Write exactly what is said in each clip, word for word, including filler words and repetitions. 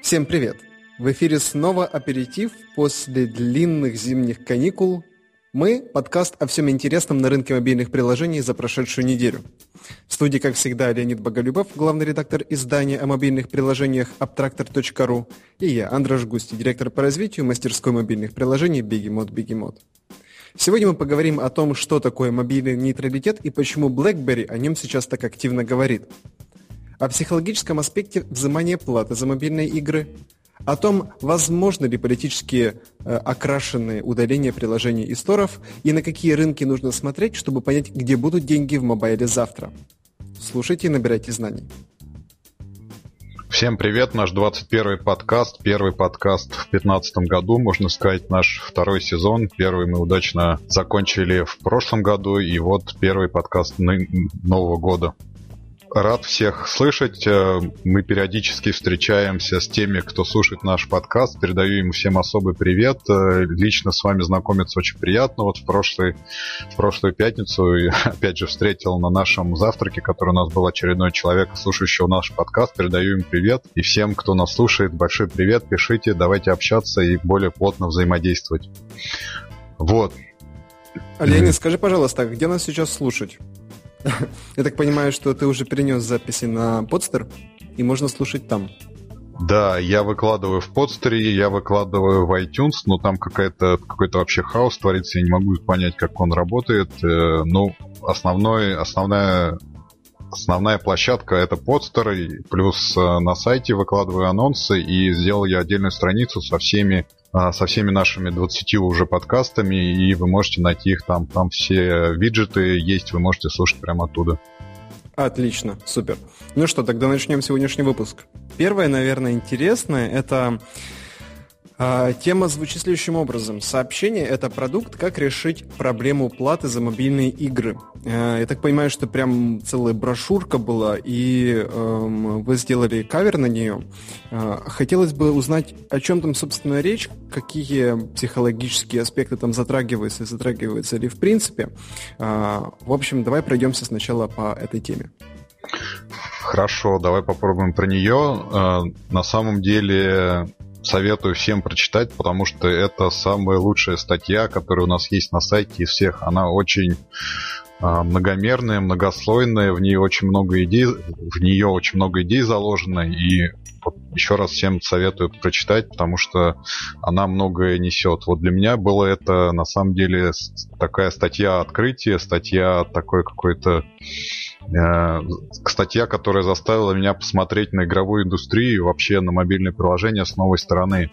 Всем привет! В эфире снова аперитив после длинных зимних каникул. Мы – подкаст о всем интересном на рынке мобильных приложений за прошедшую неделю. В студии, как всегда, Леонид Боголюбов, главный редактор издания о мобильных приложениях AppTractor.ru, и я, Андрей Густи, директор по развитию мастерской мобильных приложений Bigmod, Bigmod. Сегодня мы поговорим о том, что такое мобильный нейтралитет и почему BlackBerry о нем сейчас так активно говорит. О психологическом аспекте взимания платы за мобильные игры, о том, возможно ли политически э, окрашенные удаления приложений и сторов, и на какие рынки нужно смотреть, чтобы понять, где будут деньги в мобайле завтра. Слушайте и набирайте знаний. Всем привет, наш двадцать первый подкаст, первый подкаст в пятнадцатом году, можно сказать, наш второй сезон. Первый мы удачно закончили в прошлом году, и вот первый подкаст нового года. Рад всех слышать. Мы периодически встречаемся с теми, кто слушает наш подкаст. Передаю им всем особый привет. Лично с вами знакомиться очень приятно. Вот в, прошлый, в прошлую пятницу, опять же, встретил на нашем завтраке, который у нас был, очередной человек, слушающего наш подкаст. Передаю им привет. И всем, кто нас слушает, большой привет. Пишите, давайте общаться и более плотно взаимодействовать. Вот. Леонид, скажи, пожалуйста, где нас сейчас слушать? Я так понимаю, что ты уже перенес записи на Podster, и можно слушать там. Да, я выкладываю в Podster, я выкладываю в iTunes, но там какая-то, какой-то вообще хаос творится, я не могу понять, как он работает. Ну, основной, основная, основная площадка — это Podster, плюс на сайте выкладываю анонсы, и сделал я отдельную страницу со всеми со всеми нашими двадцатью уже подкастами, и вы можете найти их там. Там все виджеты есть, вы можете слушать прямо оттуда. Отлично, супер. Ну что, тогда начнем сегодняшний выпуск. Первое, наверное, интересное, это э, тема звучит следующим образом. Сообщение — это продукт, как решить проблему платы за мобильные игры. Э, я так понимаю, что прям целая брошюрка была, и э, вы сделали кавер на нее. Хотелось бы узнать, о чем там, собственно, речь, какие психологические аспекты там затрагиваются и затрагиваются ли в принципе. В общем, давай пройдемся сначала по этой теме. Хорошо, давай попробуем про нее. На самом деле советую всем прочитать, потому что это самая лучшая статья, которая у нас есть на сайте из всех. Она очень многомерная, многослойная, в ней очень много идей, в нее очень много идей заложено, и еще раз всем советую прочитать, потому что она многое несет. Вот для меня было это, на самом деле, такая статья открытия, статья такой какой-то... Э, статья, которая заставила меня посмотреть на игровую индустрию и вообще на мобильные приложения с новой стороны.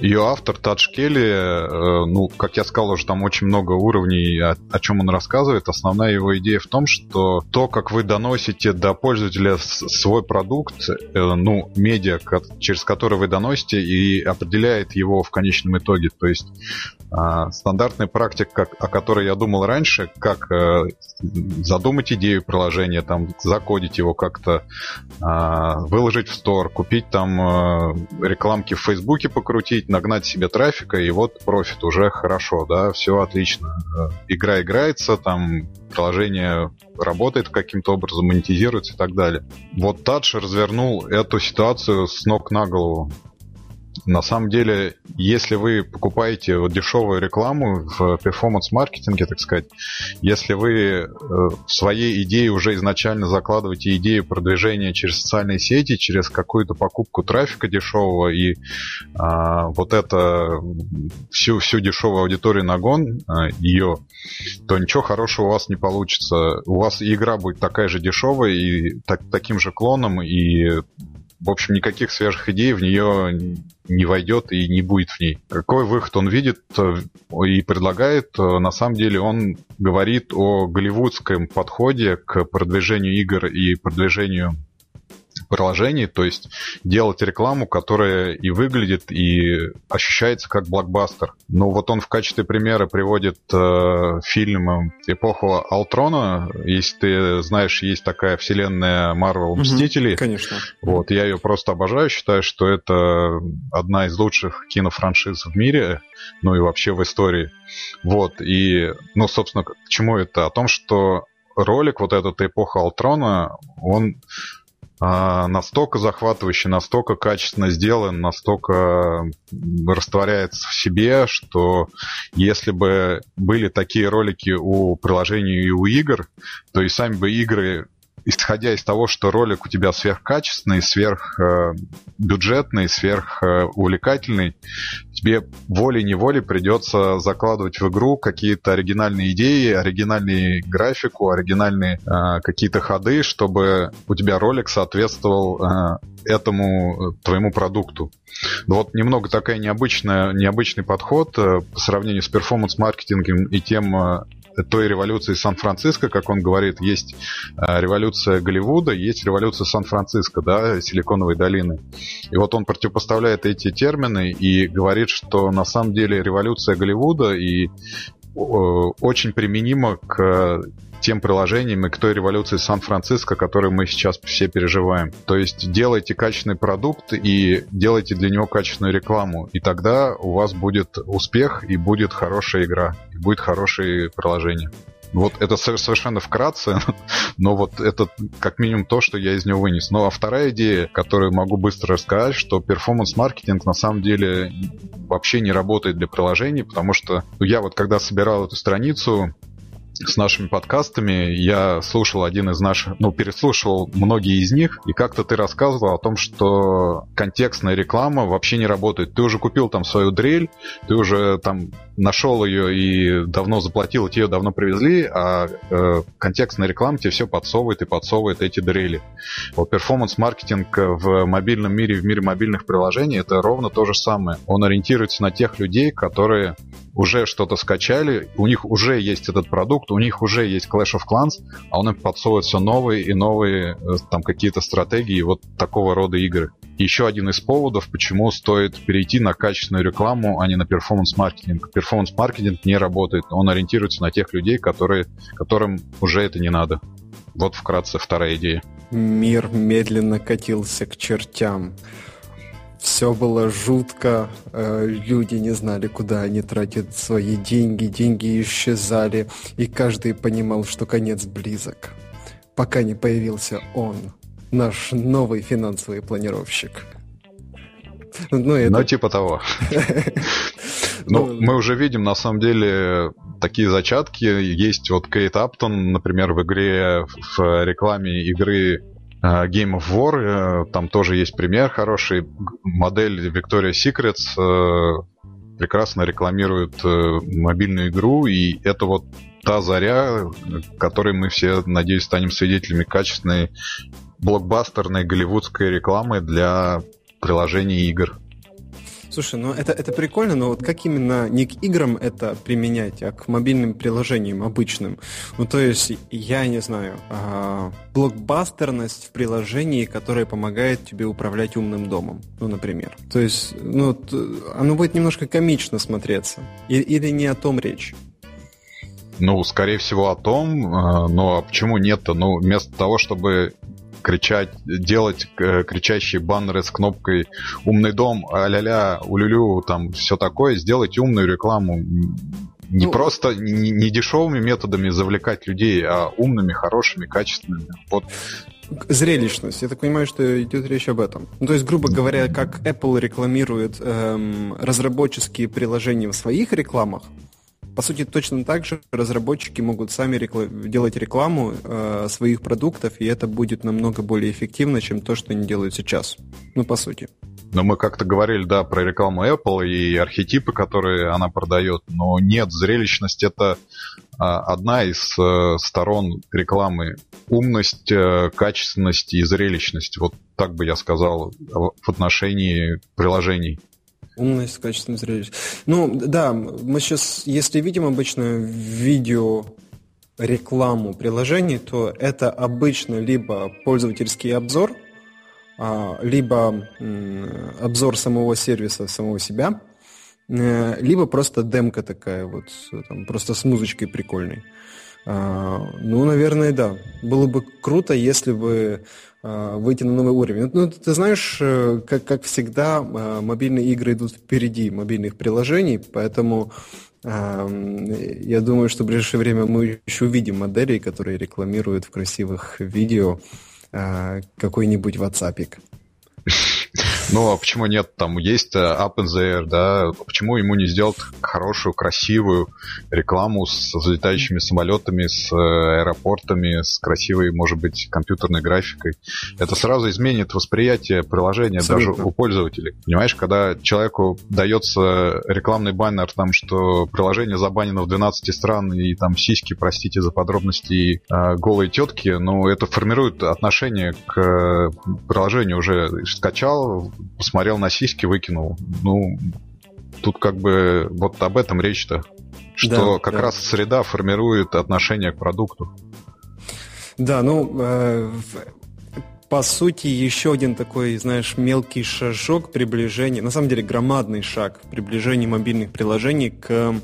Ее автор Тадж Келли, э, ну, как я сказал, уже там очень много уровней, о, о чем он рассказывает. Основная его идея в том, что то, как вы доносите до пользователя свой продукт, э, ну, медиа, через который вы доносите, и определяет его в конечном итоге. То есть э, стандартная практика, как, о которой я думал раньше, как э, задумать идею приложения, там, закодить его как-то, э, выложить в стор, купить там э, рекламки в Фейсбуке, покрутить, нагнать себе трафика, и вот профит уже хорошо, да, все отлично. Игра играется, там приложение работает каким-то образом, монетизируется и так далее. Вот Тадж развернул эту ситуацию с ног на голову. На самом деле, если вы покупаете вот дешевую рекламу в перформанс-маркетинге, так сказать, если вы в своей идее уже изначально закладываете идею продвижения через социальные сети, через какую-то покупку трафика дешевого и а, вот это всю, всю дешевую аудиторию на гон, а, ее, то ничего хорошего у вас не получится. У вас игра будет такая же дешевая и так, таким же клоном, и в общем, никаких свежих идей в нее не войдет и не будет в ней. Какой выход он видит и предлагает? На самом деле он говорит о голливудском подходе к продвижению игр и продвижению приложений, то есть делать рекламу, которая и выглядит, и ощущается как блокбастер. Ну вот он в качестве примера приводит э, фильм «Эпоху Альтрона». Если ты знаешь, есть такая вселенная Marvel «Мстители». Угу, конечно. Вот, я ее просто обожаю, считаю, что это одна из лучших кинофраншиз в мире, ну и вообще в истории. Вот, и, ну, собственно, к чему это? О том, что ролик, вот этот «Эпоха Альтрона», он настолько захватывающий, настолько качественно сделан, настолько растворяется в себе, что если бы были такие ролики у приложений и у игр, то и сами бы игры, исходя из того, что ролик у тебя сверхкачественный, сверхбюджетный, сверхувлекательный, тебе волей-неволей придется закладывать в игру какие-то оригинальные идеи, оригинальную графику, оригинальные э, какие-то ходы, чтобы у тебя ролик соответствовал э, этому э, твоему продукту. Но вот немного такой необычный подход э, по сравнению с перформанс-маркетингом и тем... Э, той революции Сан-Франциско, как он говорит, есть э, революция Голливуда, есть революция Сан-Франциско, да, Силиконовой долины. И вот он противопоставляет эти термины и говорит, что на самом деле революция Голливуда и э, очень применима к тем приложениям и к той революции Сан-Франциско, которую мы сейчас все переживаем. То есть делайте качественный продукт и делайте для него качественную рекламу, и тогда у вас будет успех, и будет хорошая игра, и будет хорошее приложение. Вот это совершенно вкратце, но вот это как минимум то, что я из него вынес. Ну а вторая идея, которую могу быстро рассказать, что перформанс-маркетинг на самом деле вообще не работает для приложений, потому что я вот когда собирал эту страницу с нашими подкастами, я слушал один из наших, ну, переслушивал многие из них, и как-то ты рассказывал о том, что контекстная реклама вообще не работает. Ты уже купил там свою дрель, ты уже там нашел ее и давно заплатил, тебе ее давно привезли, а э, контекстная реклама тебе все подсовывает и подсовывает эти дрели. Вот перформанс-маркетинг в мобильном мире, в мире мобильных приложений, это ровно то же самое. Он ориентируется на тех людей, которые уже что-то скачали, у них уже есть этот продукт, у них уже есть Clash of Clans, а он им подсовывает все новые и новые там какие-то стратегии вот такого рода игры. Еще один из поводов, почему стоит перейти на качественную рекламу, а не на перформанс-маркетинг. Перформанс-маркетинг не работает, он ориентируется на тех людей, которые, которым уже это не надо. Вот вкратце вторая идея. Мир медленно катился к чертям. Все было жутко, люди не знали, куда они тратят свои деньги, деньги исчезали, и каждый понимал, что конец близок, пока не появился он, наш новый финансовый планировщик. Ну, это... ну типа того. Ну, мы уже видим, на самом деле, такие зачатки. Есть вот Кейт Аптон, например, в игре, в рекламе игры Game of War, там тоже есть пример хороший, модель Victoria Secrets прекрасно рекламирует мобильную игру, и это вот та заря, которой мы все, надеюсь, станем свидетелями качественной блокбастерной голливудской рекламы для приложений и игр. Слушай, ну это, это прикольно, но вот как именно не к играм это применять, а к мобильным приложениям обычным? Ну то есть, я не знаю, а, блокбастерность в приложении, которое помогает тебе управлять умным домом, ну например. То есть, ну оно будет немножко комично смотреться, или, или не о том речь? Ну, скорее всего о том, но почему нет-то? Ну вместо того, чтобы... кричать, делать э, кричащие баннеры с кнопкой «Умный дом», «А-ля-ля», «У-лю-лю», там все такое, сделать умную рекламу. Не ну, просто, не, не дешевыми методами завлекать людей, а умными, хорошими, качественными. Вот. Зрелищность. Я так понимаю, что идет речь об этом. Ну, то есть, грубо говоря, как Apple рекламирует эм, разработческие приложения в своих рекламах, по сути, точно так же разработчики могут сами реклам- делать рекламу э, своих продуктов, и это будет намного более эффективно, чем то, что они делают сейчас. Ну, по сути. Но мы как-то говорили, да, про рекламу Apple и архетипы, которые она продает, но нет, зрелищность — это одна из сторон рекламы. Умность, качественность и зрелищность. Вот так бы я сказал в отношении приложений. Умность, качественность, зрелищность. Ну, да, мы сейчас, если видим обычно видео рекламу приложений, то это обычно либо пользовательский обзор, либо обзор самого сервиса, самого себя, либо просто демка такая вот, там, просто с музычкой прикольной. Ну, наверное, да. Было бы круто, если бы выйти на новый уровень. Ну, ты знаешь, как, как всегда, мобильные игры идут впереди мобильных приложений, поэтому э, я думаю, что в ближайшее время мы еще увидим модели, которые рекламируют в красивых видео а, какой-нибудь WhatsApp-ик. Ну, а почему нет? Там есть App in the Air, да? Почему ему не сделать хорошую, красивую рекламу с взлетающими самолетами, с аэропортами, с красивой, может быть, компьютерной графикой? Это сразу изменит восприятие приложения абсолютно даже у пользователей. Понимаешь, когда человеку дается рекламный баннер, там, что приложение забанено в двенадцати стран, и там сиськи, простите за подробности, и э, голые тетки, ну, это формирует отношение к э, приложению уже. Скачал, посмотрел на сиськи, выкинул. Ну, тут как бы вот об этом речь-то. Что да, как да. раз среда формирует отношение к продукту. Да, ну, э, по сути, еще один такой, знаешь, мелкий шажок приближения, на самом деле громадный шаг приближения мобильных приложений к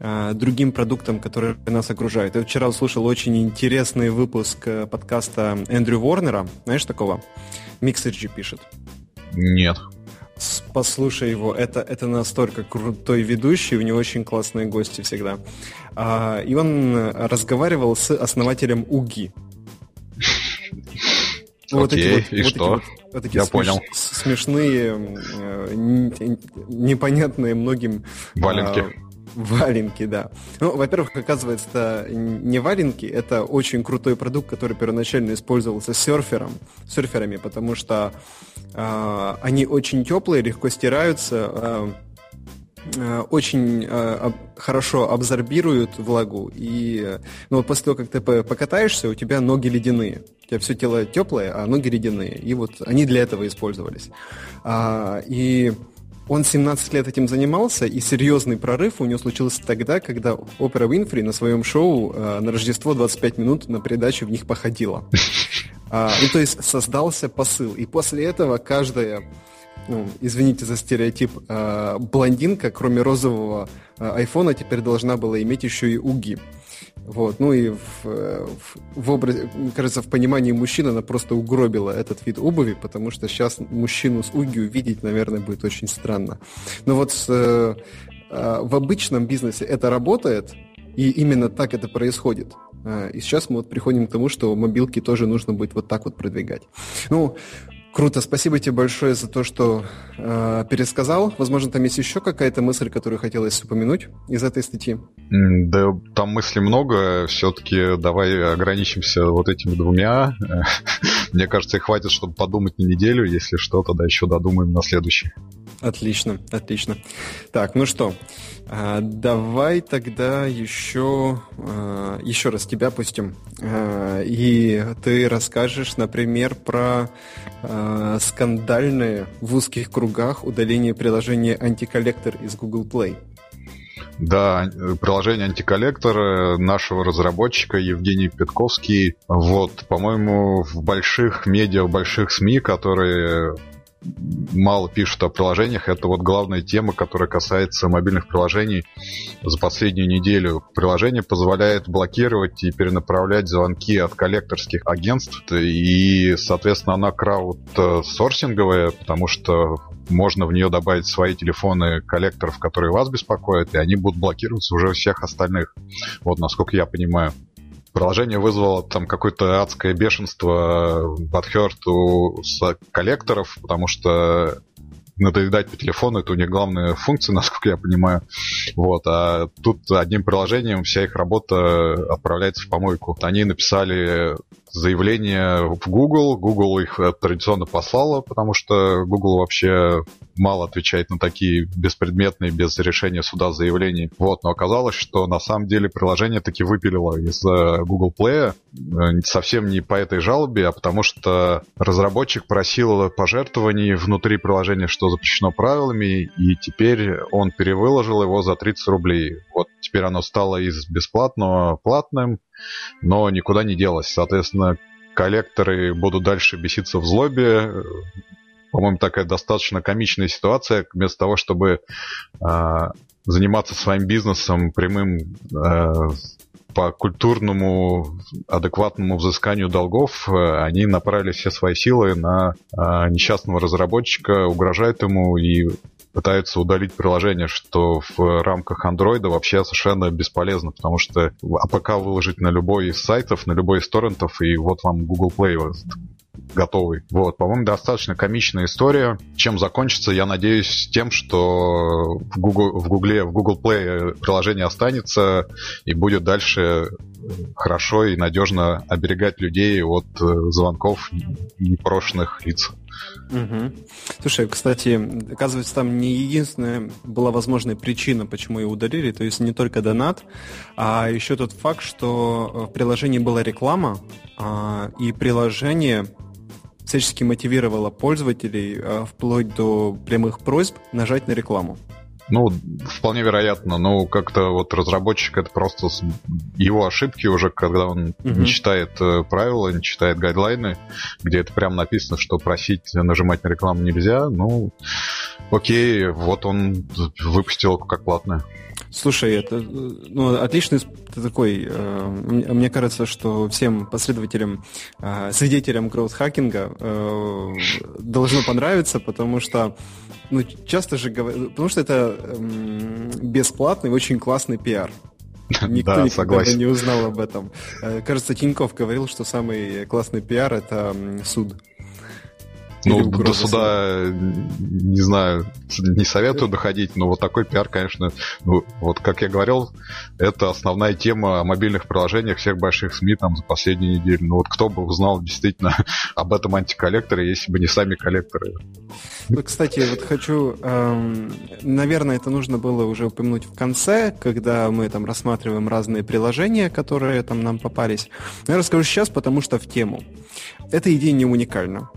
э, другим продуктам, которые нас окружают. Я вчера услышал очень интересный выпуск подкаста Эндрю Уорнера, знаешь такого? Mixergy пишет. Нет. Послушай его, это, это настолько крутой ведущий, у него очень классные гости всегда. А, и он разговаривал с основателем ю джи. Вот окей, эти вот, и вот что? Эти вот, вот такие Я смеш... понял. смешные, э, не, непонятные многим... Валенки. Э, валенки, да. Ну, во-первых, оказывается, это не валенки, это очень крутой продукт, который первоначально использовался серфером, серферами, потому что э, они очень теплые, легко стираются, э, э, очень э, об, хорошо абсорбируют влагу. И ну, вот после того, как ты покатаешься, у тебя ноги ледяные. У тебя все тело теплое, а ноги ледяные. И вот они для этого использовались. А, и... Он семнадцать лет этим занимался, и серьезный прорыв у него случился тогда, когда Опра Уинфри на своем шоу э, на Рождество двадцать пять минут на передачу в них походила. А, ну, то есть создался посыл. И после этого каждая, ну, извините за стереотип, э, блондинка, кроме розового э, айфона, теперь должна была иметь еще и ю джи. Вот, ну и в, в, в образе, кажется, в понимании мужчин она просто угробила этот вид обуви, потому что сейчас мужчину с ю джи увидеть, наверное, будет очень странно. Но вот с, э, э, в обычном бизнесе это работает, и именно так это происходит. Э, и сейчас мы вот приходим к тому, что мобилки тоже нужно будет вот так вот продвигать. Ну, круто, спасибо тебе большое за то, что э, пересказал. Возможно, там есть еще какая-то мысль, которую хотелось упомянуть из этой статьи. Да, там мыслей много. Все-таки давай ограничимся вот этими двумя. Мне кажется, их хватит, чтобы подумать на неделю. Если что, тогда еще додумаем на следующий. Отлично, отлично. Так, ну что, давай тогда еще, еще раз тебя пустим. И ты расскажешь, например, про скандальное в узких кругах удаление приложения «Антиколлектор» из Google Play. Да, приложение «Антиколлектор» нашего разработчика Евгений Питковский. Вот, по-моему, в больших медиа, в больших СМИ, которые мало пишут о приложениях, это вот главная тема, которая касается мобильных приложений за последнюю неделю. Приложение позволяет блокировать и перенаправлять звонки от коллекторских агентств, и, соответственно, она краудсорсинговая, потому что можно в нее добавить свои телефоны коллекторов, которые вас беспокоят, и они будут блокироваться уже всех остальных. Вот, насколько я понимаю. Приложение вызвало там какое-то адское бешенство Бадхерт у коллекторов, потому что надоедать по телефону — это у них главная функция, насколько я понимаю. Вот. А тут одним приложением вся их работа отправляется в помойку. Они написали заявление в Google. Google их традиционно послало, потому что Google вообще мало отвечает на такие беспредметные, без решения суда заявления. Вот. Но оказалось, что на самом деле приложение таки выпилило из Google Play совсем не по этой жалобе, а потому что разработчик просил пожертвований внутри приложения, что запрещено правилами, и теперь он перевыложил его за тридцать рублей. Вот теперь оно стало из бесплатного платным, но никуда не делось. Соответственно, коллекторы будут дальше беситься в злобе. По-моему, такая достаточно комичная ситуация. Вместо того, чтобы э, заниматься своим бизнесом прямым э, по культурному, адекватному взысканию долгов, они направили все свои силы на э, несчастного разработчика, угрожают ему и пытаются удалить приложение, что в рамках Android вообще совершенно бесполезно, потому что эй пи кей выложить на любой из сайтов, на любой из торрентов, и вот вам Google Play готовый. Вот, по-моему, достаточно комичная история. Чем закончится, я надеюсь, тем, что в Google, в Google, в Google Play приложение останется и будет дальше хорошо и надежно оберегать людей от звонков непрошенных лиц. Угу. Слушай, кстати, оказывается, там не единственная была возможная причина, почему ее удалили, то есть не только донат, а еще тот факт, что в приложении была реклама, и приложение всячески мотивировало пользователей вплоть до прямых просьб нажать на рекламу. Ну, вполне вероятно, ну, как-то вот разработчик, это просто его ошибки уже, когда он uh-huh. не читает правила, не читает гайдлайны, где это прямо написано, что просить нажимать на рекламу нельзя, ну, окей, вот он выпустил как платное. Слушай, это ну, отличный такой, э, мне кажется, что всем последователям, э, свидетелям гроуз-хакинга э, должно понравиться, потому что ну, часто же говорят, потому что это э, бесплатный, очень классный пиар. Никто да, никогда не узнал об этом. Э, кажется, Тиньков говорил, что самый классный пиар — это суд. Ну, до суда, не знаю, не советую доходить, но вот такой пиар, конечно, ну, вот как я говорил, это основная тема о мобильных приложениях всех больших СМИ там за последнюю неделю. Ну вот кто бы узнал действительно об этом антиколлекторе, если бы не сами коллекторы. Ну, кстати, вот хочу, эм, наверное, это нужно было уже упомянуть в конце, когда мы там рассматриваем разные приложения, которые там нам попались. Я расскажу сейчас, потому что в тему. Эта идея не уникальна.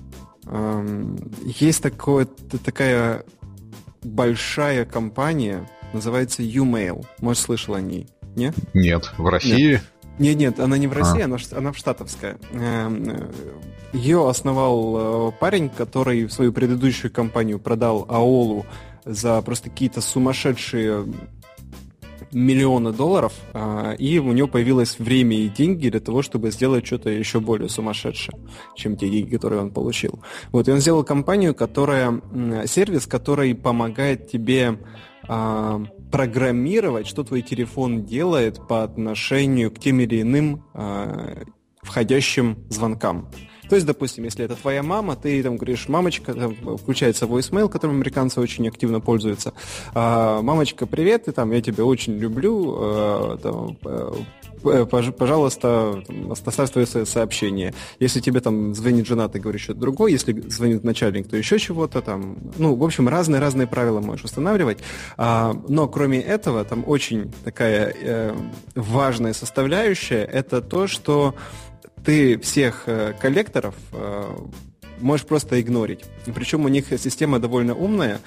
Есть такое, такая большая компания, называется YouMail. Может, слышал о ней? Нет? Нет, в России? Нет, нет, нет она не в России, а. она, она штатовская. Ее основал парень, который свою предыдущую компанию продал Аолу за просто какие-то сумасшедшие миллионы долларов, и у него появилось время и деньги для того, чтобы сделать что-то еще более сумасшедшее, чем те деньги, которые он получил. Вот, и он сделал компанию, которая, сервис, который помогает тебе программировать, что твой телефон делает по отношению к тем или иным входящим звонкам. То есть, допустим, если это твоя мама, ты там говоришь, мамочка, там, включается voicemail, которым американцы очень активно пользуются. Мамочка, привет, ты, там, я тебя очень люблю, там, пожалуйста, там, оставь твое сообщение. Если тебе там звонит жена, ты говоришь что-то другое, если звонит начальник, то еще чего-то там. Ну, в общем, разные-разные правила можешь устанавливать. Но кроме этого, там очень такая важная составляющая, это то, что ты всех коллекторов можешь просто игнорить. Причем у них система довольно умная.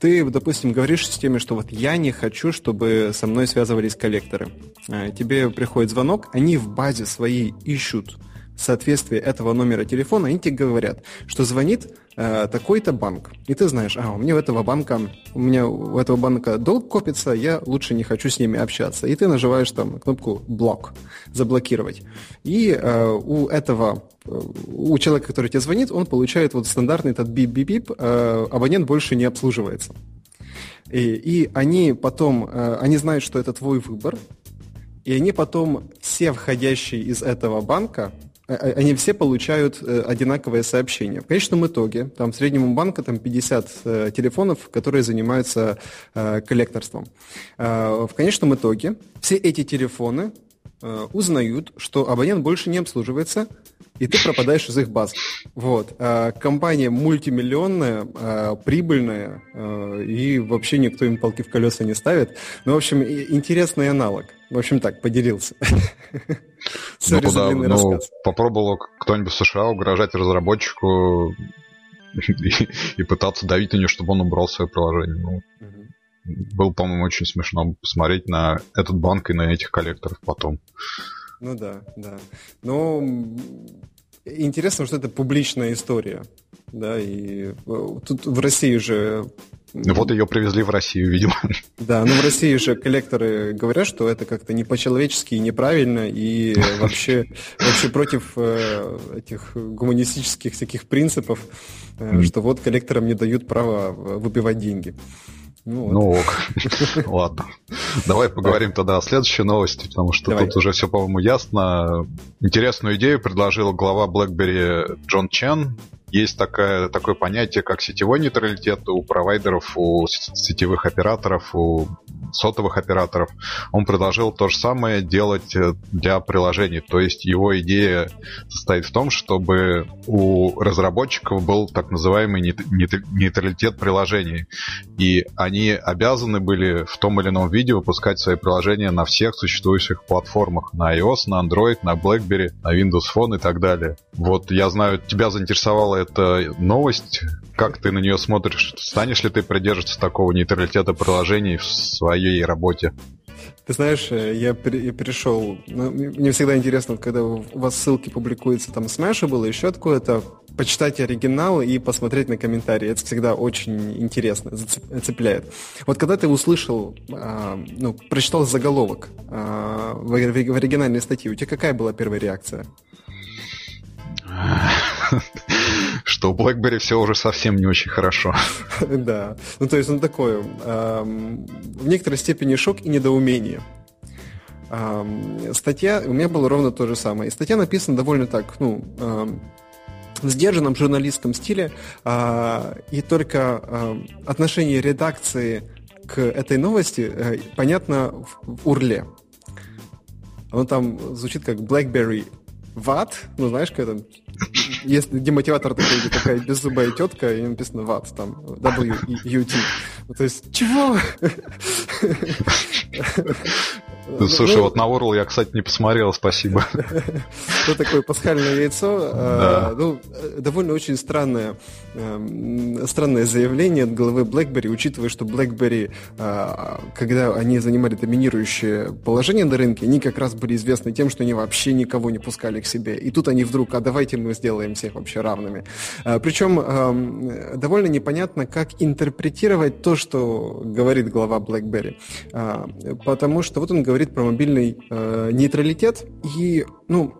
Ты, допустим, говоришь системе, что вот я не хочу, чтобы со мной связывались коллекторы. Тебе приходит звонок, они в базе своей ищут соответствие этого номера телефона, они тебе говорят, что звонит э, такой-то банк. И ты знаешь, а, у меня у этого банка, у меня у этого банка долг копится, я лучше не хочу с ними общаться. И ты нажимаешь там кнопку «блок», заблокировать. И э, у этого, у человека, который тебе звонит, он получает вот стандартный этот бип-бип-бип, э, абонент больше не обслуживается. И, и они потом, э, они знают, что это твой выбор, и они потом все входящие из этого банка, они все получают одинаковое сообщение. В конечном итоге, там в среднем у банка там пятьдесят телефонов, которые занимаются коллекторством. В конечном итоге все эти телефоны узнают, что абонент больше не обслуживается, и ты пропадаешь из их баз. Вот. Компания мультимиллионная, прибыльная, и вообще никто им палки в колеса не ставит. Ну, в общем, интересный аналог. В общем, так, поделился. Сори ну, за да, длинный ну, рассказ. Попробовал кто-нибудь в США угрожать разработчику и, и пытаться давить на него, чтобы он убрал свое приложение. Ну, угу. Было, по-моему, очень смешно посмотреть на этот банк и на этих коллекторов потом. Ну да, да. Но интересно, что это публичная история. Да, и тут в России же Вот ее привезли в Россию, видимо. Да, ну в России же коллекторы говорят, что это как-то не по-человечески, неправильно и вообще, вообще против э, этих гуманистических всяких принципов, э, что вот коллекторам не дают права выбивать деньги. Ну, вот. ну ок, ладно. Давай поговорим тогда о следующей новости, потому что Давай. тут уже все, по-моему, ясно. Интересную идею предложил глава BlackBerry Джон Чен. Есть такое, такое понятие, как сетевой нейтралитет у провайдеров, у сетевых операторов, у сотовых операторов. Он предложил то же самое делать для приложений. То есть его идея состоит в том, чтобы у разработчиков был так называемый нейтралитет приложений. И они обязаны были в том или ином виде выпускать свои приложения на всех существующих платформах. На iOS, на Android, на BlackBerry, на Windows Phone и так далее. Вот я знаю, тебя заинтересовала эта новость. Как ты на нее смотришь? Станешь ли ты придерживаться такого нейтралитета приложений в своей работе? Ты знаешь, я перешел... Ну, мне всегда интересно, когда у вас ссылки публикуются, там, Smashable и еще откуда-то, почитать оригинал и посмотреть на комментарии. Это всегда очень интересно, цепляет. Вот когда ты услышал, ну, прочитал заголовок в оригинальной статье, у тебя какая была первая реакция? Что у BlackBerry все уже совсем не очень хорошо. Да, ну то есть он такой, эм, в некоторой степени шок и недоумение. Эм, статья, у меня было ровно то же самое. И статья написана довольно так, ну, эм, в сдержанном журналистском стиле, э, и только э, отношение редакции к этой новости э, понятно в, в урле. Оно там звучит как BlackBerry What? Ну, знаешь, когда там есть демотиватор такой, где такая беззубая тетка, и написано What, там, W-U-T. То есть, чего? Слушай, ну, вот на Урл я, кстати, не посмотрел, спасибо. Что такое пасхальное яйцо? Да. Ну, довольно очень странное, странное заявление от главы BlackBerry, учитывая, что BlackBerry, когда они занимали доминирующее положение на рынке, они как раз были известны тем, что они вообще никого не пускали к себе. И тут они вдруг, а давайте мы сделаем всех вообще равными. Причем довольно непонятно, как интерпретировать то, что говорит глава BlackBerry. Потому что вот он говорит про мобильный э, нейтралитет. И, ну,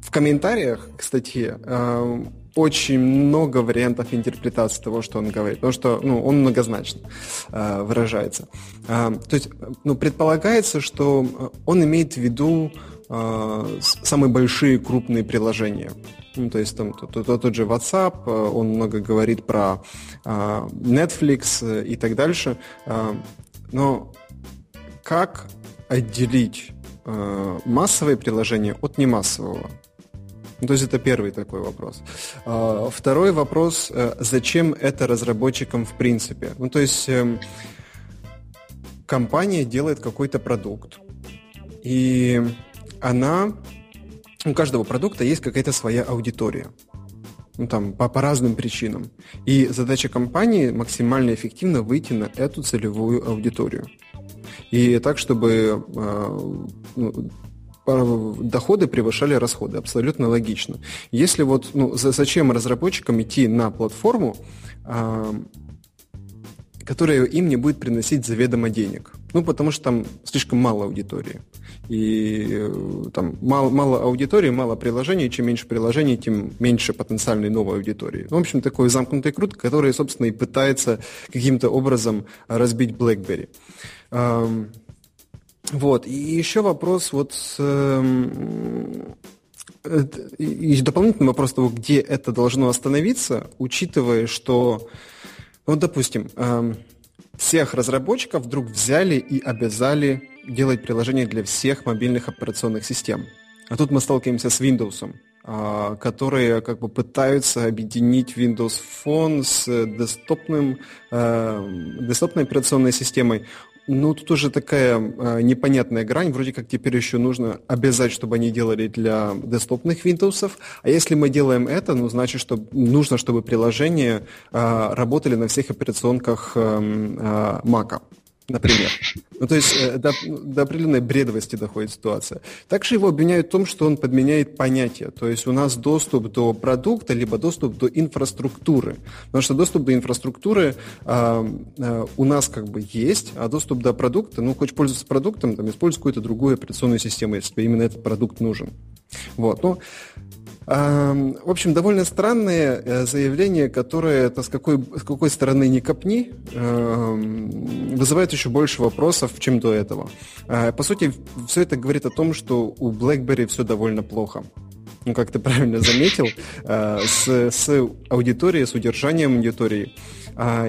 в комментариях к статье э, очень много вариантов интерпретации того, что он говорит, потому что, ну, он многозначно э, выражается. Э, то есть, ну, предполагается, что он имеет в виду э, самые большие крупные приложения. Ну, то есть там тот, тот, тот же WhatsApp, он много говорит про э, Netflix и так дальше. Э, но как отделить э, массовые приложения от немассового? Ну, то есть это первый такой вопрос. Э, второй вопрос, э, зачем это разработчикам в принципе? Ну, то есть э, компания делает какой-то продукт, и она, у каждого продукта есть какая-то своя аудитория. Ну, там, по, по разным причинам. И задача компании максимально эффективно выйти на эту целевую аудиторию. И так, чтобы э, доходы превышали расходы. Абсолютно логично. Если вот, ну, зачем разработчикам идти на платформу, э, которая им не будет приносить заведомо денег? Ну, потому что там слишком мало аудитории. И там мало, мало аудитории, мало приложений. Чем меньше приложений, тем меньше потенциальной новой аудитории. В общем, такой замкнутый круг, который, собственно, и пытается каким-то образом разбить BlackBerry. Вот. И еще вопрос вот с... И дополнительный вопрос того, где это должно остановиться, учитывая, что, ну, допустим, всех разработчиков вдруг взяли и обязали делать приложения для всех мобильных операционных систем. А тут мы сталкиваемся с Windows, которые как бы пытаются объединить Windows Phone с десктопным, десктопной операционной системой. Ну, тут уже такая э, непонятная грань. Вроде как теперь еще нужно обязать, чтобы они делали для десктопных Windows. А если мы делаем это, ну, значит, что нужно, чтобы приложения э, работали на всех операционках э, э, Mac. Например. Ну, то есть до, до определенной бредовости доходит ситуация. Также его обвиняют в том, что он подменяет понятия. То есть у нас доступ до продукта, либо доступ до инфраструктуры. Потому что доступ до инфраструктуры э, э, у нас как бы есть, а доступ до продукта, ну, хочешь пользоваться продуктом, там, используй какую-то другую операционную систему, если тебе именно этот продукт нужен. Вот, ну... В общем, довольно странное заявление, которое, с какой, с какой стороны ни копни, вызывает еще больше вопросов, чем до этого. По сути, все это говорит о том, что у BlackBerry все довольно плохо. Ну, как ты правильно заметил, с, с аудиторией, с удержанием аудитории.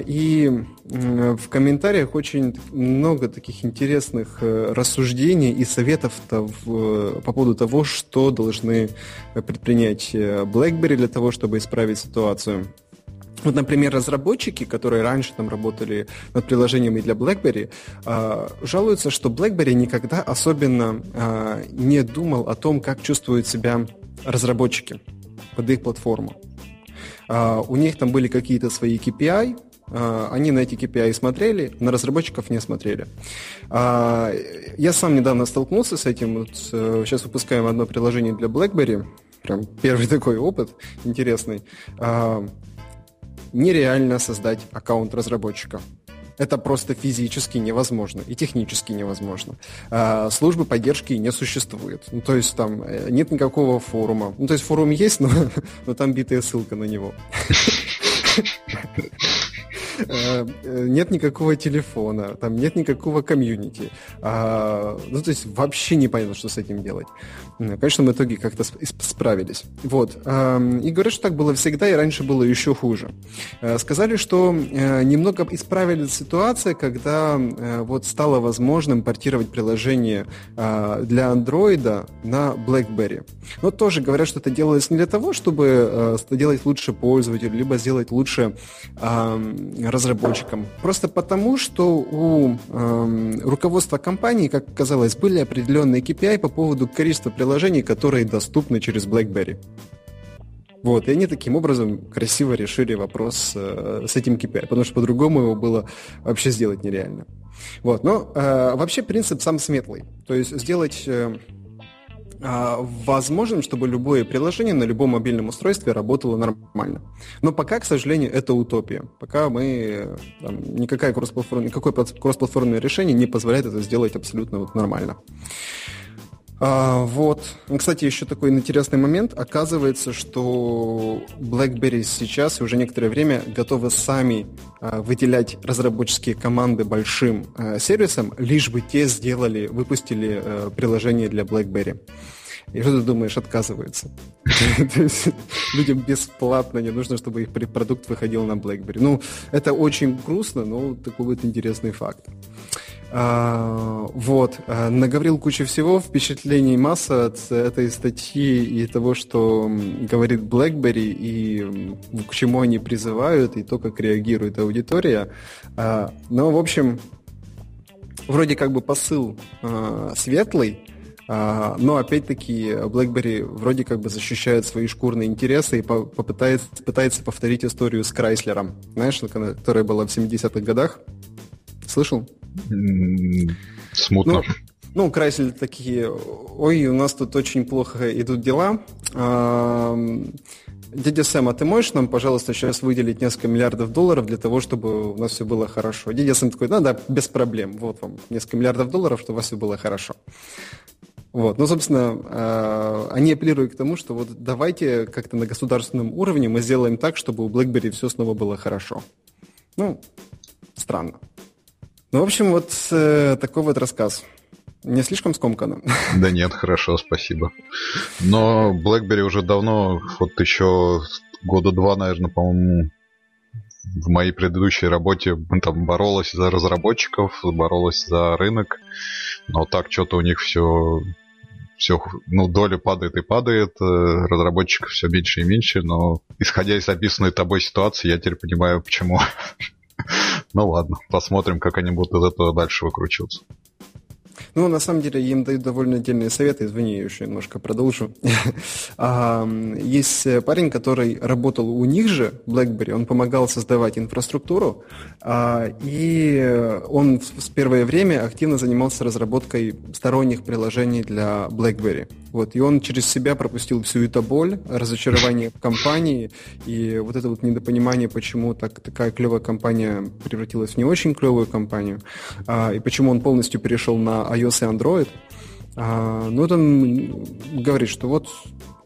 И в комментариях очень много таких интересных рассуждений и советов по поводу того, что должны предпринять BlackBerry для того, чтобы исправить ситуацию. Вот, например, разработчики, которые раньше там работали над приложениями для BlackBerry, жалуются, что BlackBerry никогда особенно не думал о том, как чувствуют себя разработчики под их платформу. Uh, у них там были какие-то свои кей пи ай, uh, они на эти кей пи ай смотрели, на разработчиков не смотрели. Uh, я сам недавно столкнулся с этим, вот, uh, сейчас выпускаем одно приложение для BlackBerry, прям первый такой опыт интересный. Uh, нереально создать аккаунт разработчика. Это просто физически невозможно и технически невозможно. Службы поддержки не существует. Ну, то есть там нет никакого форума. Ну, то есть форум есть, но, но там битая ссылка на него. Нет никакого телефона, там нет никакого комьюнити. А, ну, то есть вообще не понятно, что с этим делать. Конечно, в итоге как-то справились. Вот. А, и говорят, что так было всегда, и раньше было еще хуже. А, сказали, что а, немного исправили ситуацию, когда а, вот стало возможным портировать приложение а, для Android на BlackBerry. Но тоже говорят, что это делалось не для того, чтобы а, сделать лучше пользователю, либо сделать лучше а, разработчикам. Просто потому, что у э, руководства компании, как оказалось, были определенные кей пи ай по поводу количества приложений, которые доступны через BlackBerry. Вот, и они таким образом красиво решили вопрос э, с этим кей пи ай, потому что по-другому его было вообще сделать нереально. Вот, но э, вообще принцип сам светлый. То есть сделать... Э, возможным, чтобы любое приложение на любом мобильном устройстве работало нормально. Но пока, к сожалению, это утопия. Пока мы... Там, никакое кроссплатформное решение не позволяет это сделать абсолютно вот нормально. А, вот. Кстати, еще такой интересный момент. Оказывается, что BlackBerry сейчас и уже некоторое время готовы сами а, выделять разработческие команды большим а, сервисом, лишь бы те сделали, выпустили а, приложение для BlackBerry. И что ты думаешь, отказываются? То есть людям бесплатно не нужно, чтобы их продукт выходил на BlackBerry. Ну, это очень грустно, но такой вот интересный факт. А, вот, а, наговорил кучу всего, впечатлений масса от этой статьи и того, что говорит BlackBerry, и к чему они призывают, и то, как реагирует аудитория. А, но, в общем, вроде как бы посыл а, светлый, а, но опять-таки BlackBerry вроде как бы защищает свои шкурные интересы и по- попытается, пытается повторить историю с Крайслером, знаешь, которая была в семидесятых годах. Слышал? Смутно. Ну, ну, Крайслер такие, ой, у нас тут очень плохо идут дела. Дядя Сэм, а ты можешь нам, пожалуйста, сейчас выделить несколько миллиардов долларов для того, чтобы у нас все было хорошо? Дядя Сэм такой, да, да, без проблем, вот вам несколько миллиардов долларов, чтобы у вас все было хорошо. Вот. Ну, собственно, они апеллируют к тому, что вот давайте как-то на государственном уровне мы сделаем так, чтобы у BlackBerry все снова было хорошо. Ну, странно. Ну, в общем, вот э, такой вот рассказ. Не слишком скомканно? Да нет, хорошо, спасибо. Но BlackBerry уже давно, вот еще года два, наверное, по-моему, в моей предыдущей работе там боролась за разработчиков, боролась за рынок, но так что-то у них все, все, ну, доля падает и падает, разработчиков все меньше и меньше, но исходя из описанной тобой ситуации, я теперь понимаю, почему... Ну ладно, посмотрим, как они будут из этого дальше выкручиваться. Ну, на самом деле, им дают довольно отдельные советы. Извини, я еще немножко продолжу. Есть парень, который работал у них же, BlackBerry, он помогал создавать инфраструктуру, и он в первое время активно занимался разработкой сторонних приложений для BlackBerry. Вот, и он через себя пропустил всю эту боль, разочарование в компании, и вот это вот недопонимание, почему так, такая клевая компания превратилась в не очень клевую компанию, и почему он полностью перешел на iOS и Android. Ну, там говорит, что вот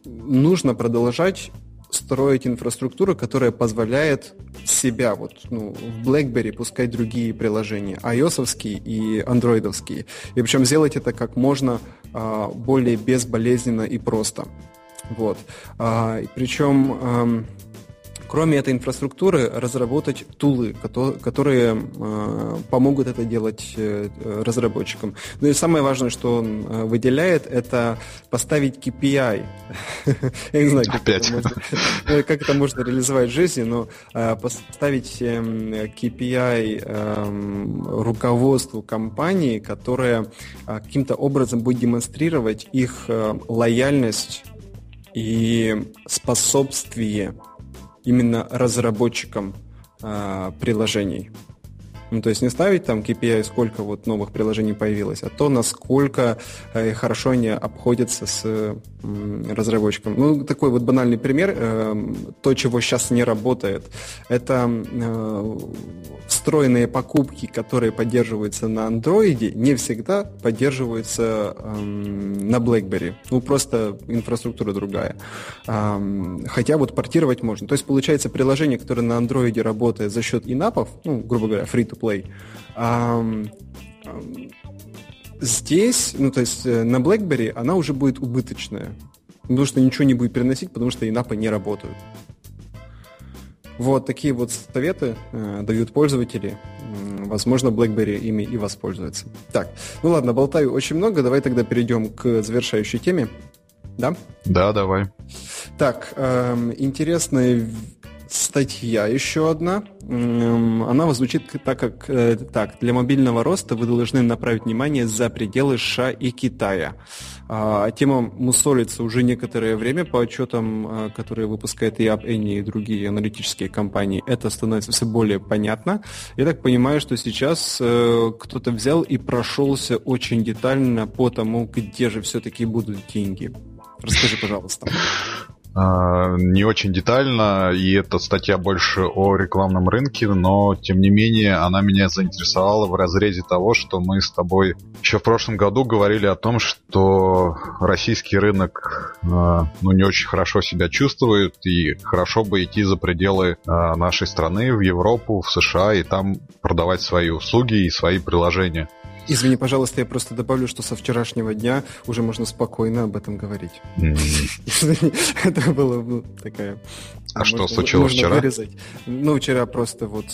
нужно продолжать строить инфраструктуру, которая позволяет себя вот, ну, в BlackBerry пускать другие приложения, iOS-овские и Android-овские. И причем сделать это как можно а, более безболезненно и просто. Вот. А, и причем, а, кроме этой инфраструктуры, разработать тулы, которые а, помогут это делать разработчикам. Ну и самое важное, что он выделяет, это поставить кей пи ай. Я не знаю, как это можно реализовать в жизни, но поставить кей пи ай руководству компании, которая каким-то образом будет демонстрировать их лояльность и способствие именно разработчикам э, приложений. Ну, то есть не ставить там кей пи ай, сколько вот новых приложений появилось, а то, насколько э, хорошо они обходятся с э, разработчиком. Ну, такой вот банальный пример, э, то, чего сейчас не работает, это э, встроенные покупки, которые поддерживаются на Android, не всегда поддерживаются э, на BlackBerry. Ну, просто инфраструктура другая. Э, хотя вот портировать можно. То есть, получается, приложение, которое на Android работает за счет инапов, ну, грубо говоря, free-to play. Um, um, здесь, ну то есть на BlackBerry она уже будет убыточная, потому что ничего не будет переносить, потому что инапы не работают. Вот такие вот советы э, дают пользователи. Возможно, BlackBerry ими и воспользуется. Так, ну ладно, болтаю очень много, давай тогда перейдем к завершающей теме. Да? Да, давай. Так, э, интересная статья еще одна. Она звучит так, как э, так. Для мобильного роста вы должны направить внимание за пределы США и Китая. А, тема мусолится уже некоторое время по отчетам, которые выпускает и AppNi, и другие аналитические компании. Это становится все более понятно. Я так понимаю, что сейчас э, кто-то взял и прошелся очень детально по тому, где же все-таки будут деньги. Расскажи, пожалуйста. Не очень детально, и эта статья больше о рекламном рынке, но, тем не менее, она меня заинтересовала в разрезе того, что мы с тобой еще в прошлом году говорили о том, что российский рынок ну, не очень хорошо себя чувствует, и хорошо бы идти за пределы нашей страны, в Европу, в США, и там продавать свои услуги и свои приложения. Извини, пожалуйста, я просто добавлю, что со вчерашнего дня уже можно спокойно об этом говорить. Это было такая... А что случилось вчера? Ну, вчера просто вот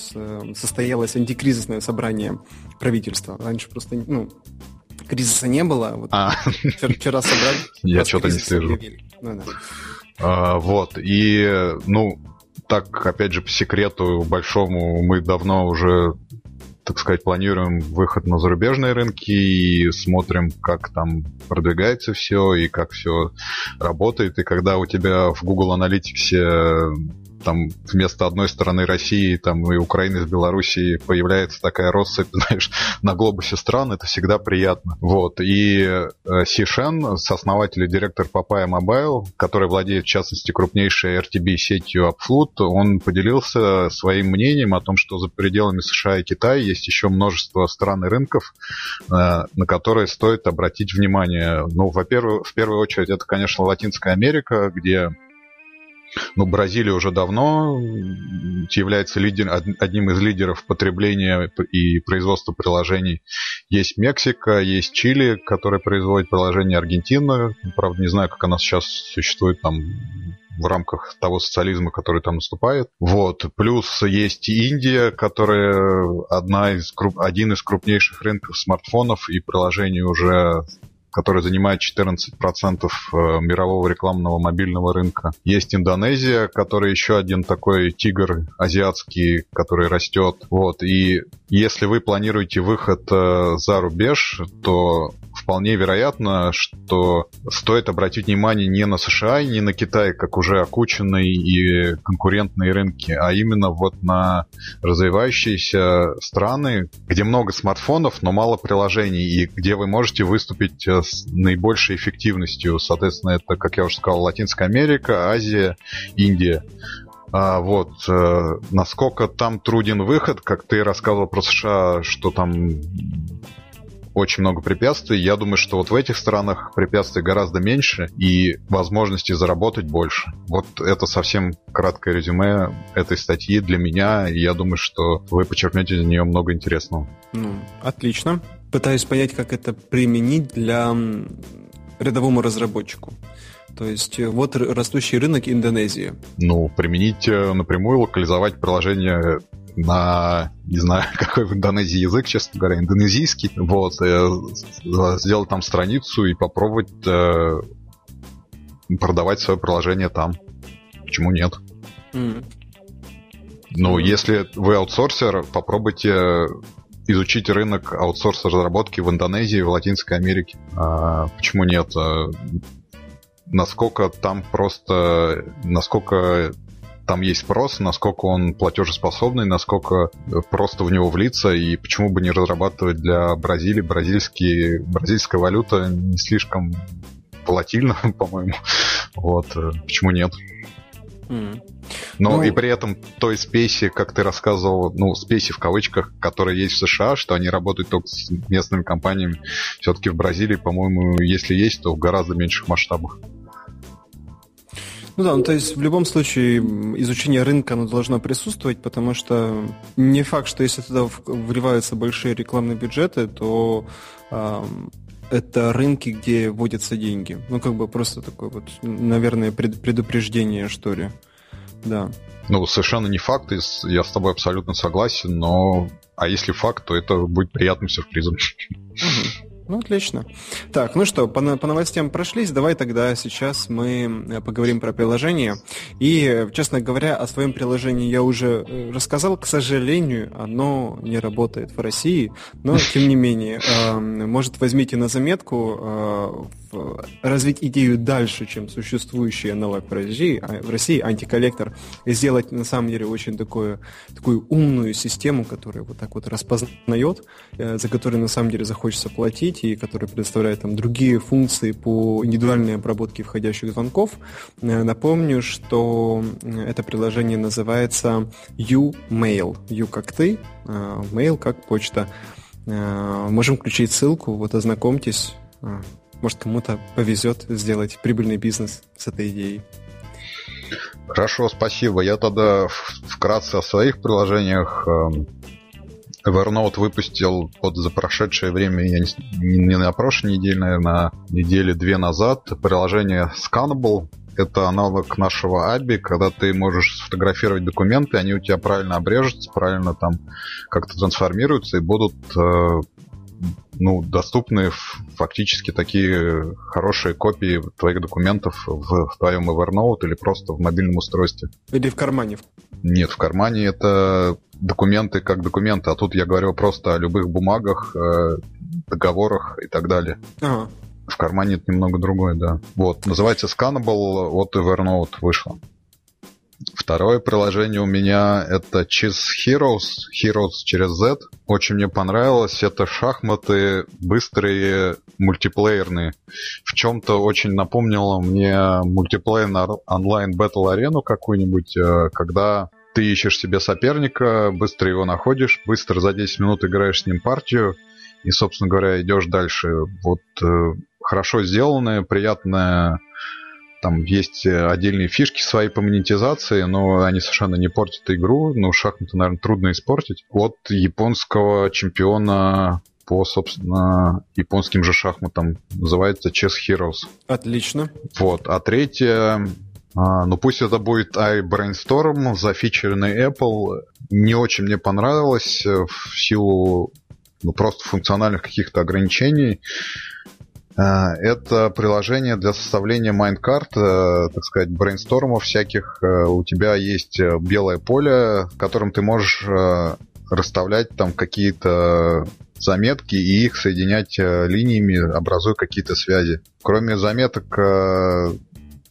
состоялось антикризисное собрание правительства. Раньше просто, ну, кризиса не было. Вчера собрали... Я что-то не слежу. Вот, и, ну, так, опять же, по секрету большому, мы давно уже... так сказать, планируем выход на зарубежные рынки и смотрим, как там продвигается все и как все работает. И когда у тебя в Google Analytics там вместо одной стороны России там, и Украины с Белоруссией появляется такая россыпь, знаешь, на глобусе стран, это всегда приятно. Вот. И Си Шэнь, сооснователь и директор Papaya Mobile, который владеет, в частности, крупнейшей эр ти би-сетью UpFood, он поделился своим мнением о том, что за пределами США и Китая есть еще множество стран и рынков, на которые стоит обратить внимание. Ну, во-первых, в первую очередь, это, конечно, Латинская Америка, где... Ну, Бразилия уже давно является лидер, одним из лидеров потребления и производства приложений. Есть Мексика, есть Чили, которая производит приложение, Аргентина. Правда, не знаю, как она сейчас существует там в рамках того социализма, который там наступает. Вот. Плюс есть Индия, которая одна из, один из крупнейших рынков смартфонов и приложений уже... которая занимает четырнадцать процентов мирового рекламного мобильного рынка. Есть Индонезия, которая еще один такой тигр азиатский, который растет. Вот. И если вы планируете выход за рубеж, то вполне вероятно, что стоит обратить внимание не на США, не на Китай, как уже окученные и конкурентные рынки, а именно вот на развивающиеся страны, где много смартфонов, но мало приложений, и где вы можете выступить с наибольшей эффективностью. Соответственно, это, как я уже сказал, Латинская Америка, Азия, Индия. А вот насколько там труден выход, как ты рассказывал про США, что там очень много препятствий. Я думаю, что вот в этих странах препятствий гораздо меньше и возможности заработать больше. Вот это совсем краткое резюме этой статьи для меня, и я думаю, что вы почерпнете из нее много интересного. Ну, отлично. Пытаюсь понять, как это применить для рядовому разработчику. То есть вот растущий рынок Индонезии. Ну, применить напрямую, локализовать приложение на, не знаю, какой в Индонезии язык, честно говоря, индонезийский. Вот, сделать там страницу и попробовать э, продавать свое приложение там. Почему нет? Mm. Ну, если вы аутсорсер, попробуйте изучить рынок аутсорс-разработки в Индонезии, в Латинской Америке. А, почему нет? Насколько там просто... Насколько... Там есть спрос, насколько он платежеспособный, насколько просто в него влиться, и почему бы не разрабатывать для Бразилии. Бразильский, бразильская валюта не слишком волатильна, по-моему. Вот, почему нет? Mm. Но ну, и при этом той спеси, как ты рассказывал, ну, спеси в кавычках, которая есть в США, что они работают только с местными компаниями, все-таки в Бразилии, по-моему, если есть, то в гораздо меньших масштабах. Ну да, ну то есть в любом случае изучение рынка, оно должно присутствовать, потому что не факт, что если туда вливаются большие рекламные бюджеты, то э, это рынки, где вводятся деньги. Ну как бы просто такое вот, наверное, предупреждение, что ли. Да. Ну, совершенно не факт, я с тобой абсолютно согласен, но... А если факт, то это будет приятным сюрпризом. Ну, отлично. Так, ну что, по, по новостям прошлись, давай тогда сейчас мы поговорим про приложение. И, честно говоря, о своем приложении я уже рассказал. К сожалению, оно не работает в России, но, тем не менее, может, возьмите на заметку развить идею дальше, чем существующий аналог в России, в России антиколлектор, и сделать, на самом деле, очень такую, такую умную систему, которая вот так вот распознает, за которую, на самом деле, захочется платить, и который предоставляет там другие функции по индивидуальной обработке входящих звонков. Напомню, что это приложение называется YouMail. You как ты, mail как почта. Можем включить ссылку, вот ознакомьтесь. Может, кому-то повезет сделать прибыльный бизнес с этой идеей. Хорошо, спасибо. Я тогда вкратце о своих приложениях. Evernote выпустил вот за прошедшее время, я не, не на прошлой неделе, наверное, недели две назад, приложение Scannable. Это аналог нашего ABBYY, когда ты можешь сфотографировать документы, они у тебя правильно обрежутся, правильно там как-то трансформируются и будут э, ну, доступны фактически такие хорошие копии твоих документов в, в твоем Evernote или просто в мобильном устройстве. Или в кармане. Нет, в кармане это... документы как документы, а тут я говорю просто о любых бумагах, договорах и так далее. Ага. В кармане это немного другое, да. Вот, называется Scannable, вот и Evernote вышло. Второе приложение у меня это Chess Heroes, Heroes через Z. Очень мне понравилось. Это шахматы быстрые, мультиплеерные. В чем-то очень напомнило мне мультиплеерную онлайн-бэтл-арену какую-нибудь, когда... Ты ищешь себе соперника, быстро его находишь, быстро за десять минут играешь с ним партию и, собственно говоря, идешь дальше. Вот э, хорошо сделанное, приятное. Там есть отдельные фишки свои по монетизации, но они совершенно не портят игру. Ну, шахматы, наверное, трудно испортить. От японского чемпиона по, собственно, японским же шахматам. Называется Chess Heroes. Отлично. Вот. А третье... А, ну пусть это будет iBrainstorm, зафичеренный Apple. Не очень мне понравилось в силу ну, просто функциональных каких-то ограничений. Это приложение для составления майндкарт, так сказать, брейнстормов всяких. У тебя есть белое поле, в котором ты можешь расставлять там какие-то заметки и их соединять линиями, образуя какие-то связи. Кроме заметок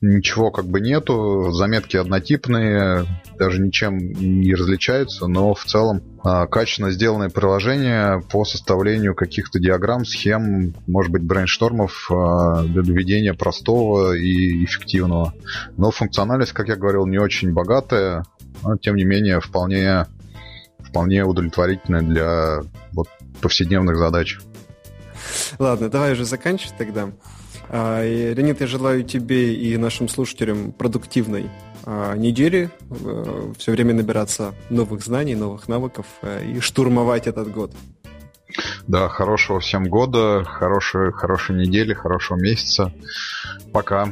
ничего как бы нету, заметки однотипные, даже ничем не различаются, но в целом а, качественно сделанное приложение по составлению каких-то диаграмм, схем, может быть, брейнштормов а, для доведения простого и эффективного. Но функциональность, как я говорил, не очень богатая, но тем не менее вполне, вполне удовлетворительная для вот, повседневных задач. Ладно, давай уже заканчивать тогда. Леонид, я желаю тебе и нашим слушателям продуктивной недели, все время набираться новых знаний, новых навыков и штурмовать этот год. Да, хорошего всем года, хорошей, хорошей недели, хорошего месяца. Пока.